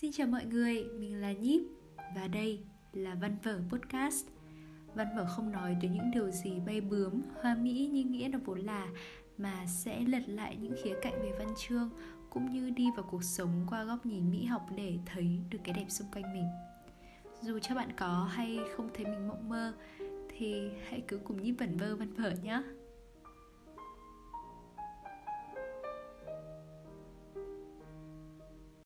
Xin chào mọi người, mình là Nhíp và đây là Văn Vở Podcast. Văn Vở không nói tới những điều gì bay bướm, hoa mỹ như nghĩa là vốn là, mà sẽ lật lại những khía cạnh về văn chương cũng như đi vào cuộc sống qua góc nhìn mỹ học để thấy được cái đẹp xung quanh mình. Dù cho bạn có hay không thấy mình mộng mơ thì hãy cứ cùng Nhíp vẩn vơ Văn Vở nhé.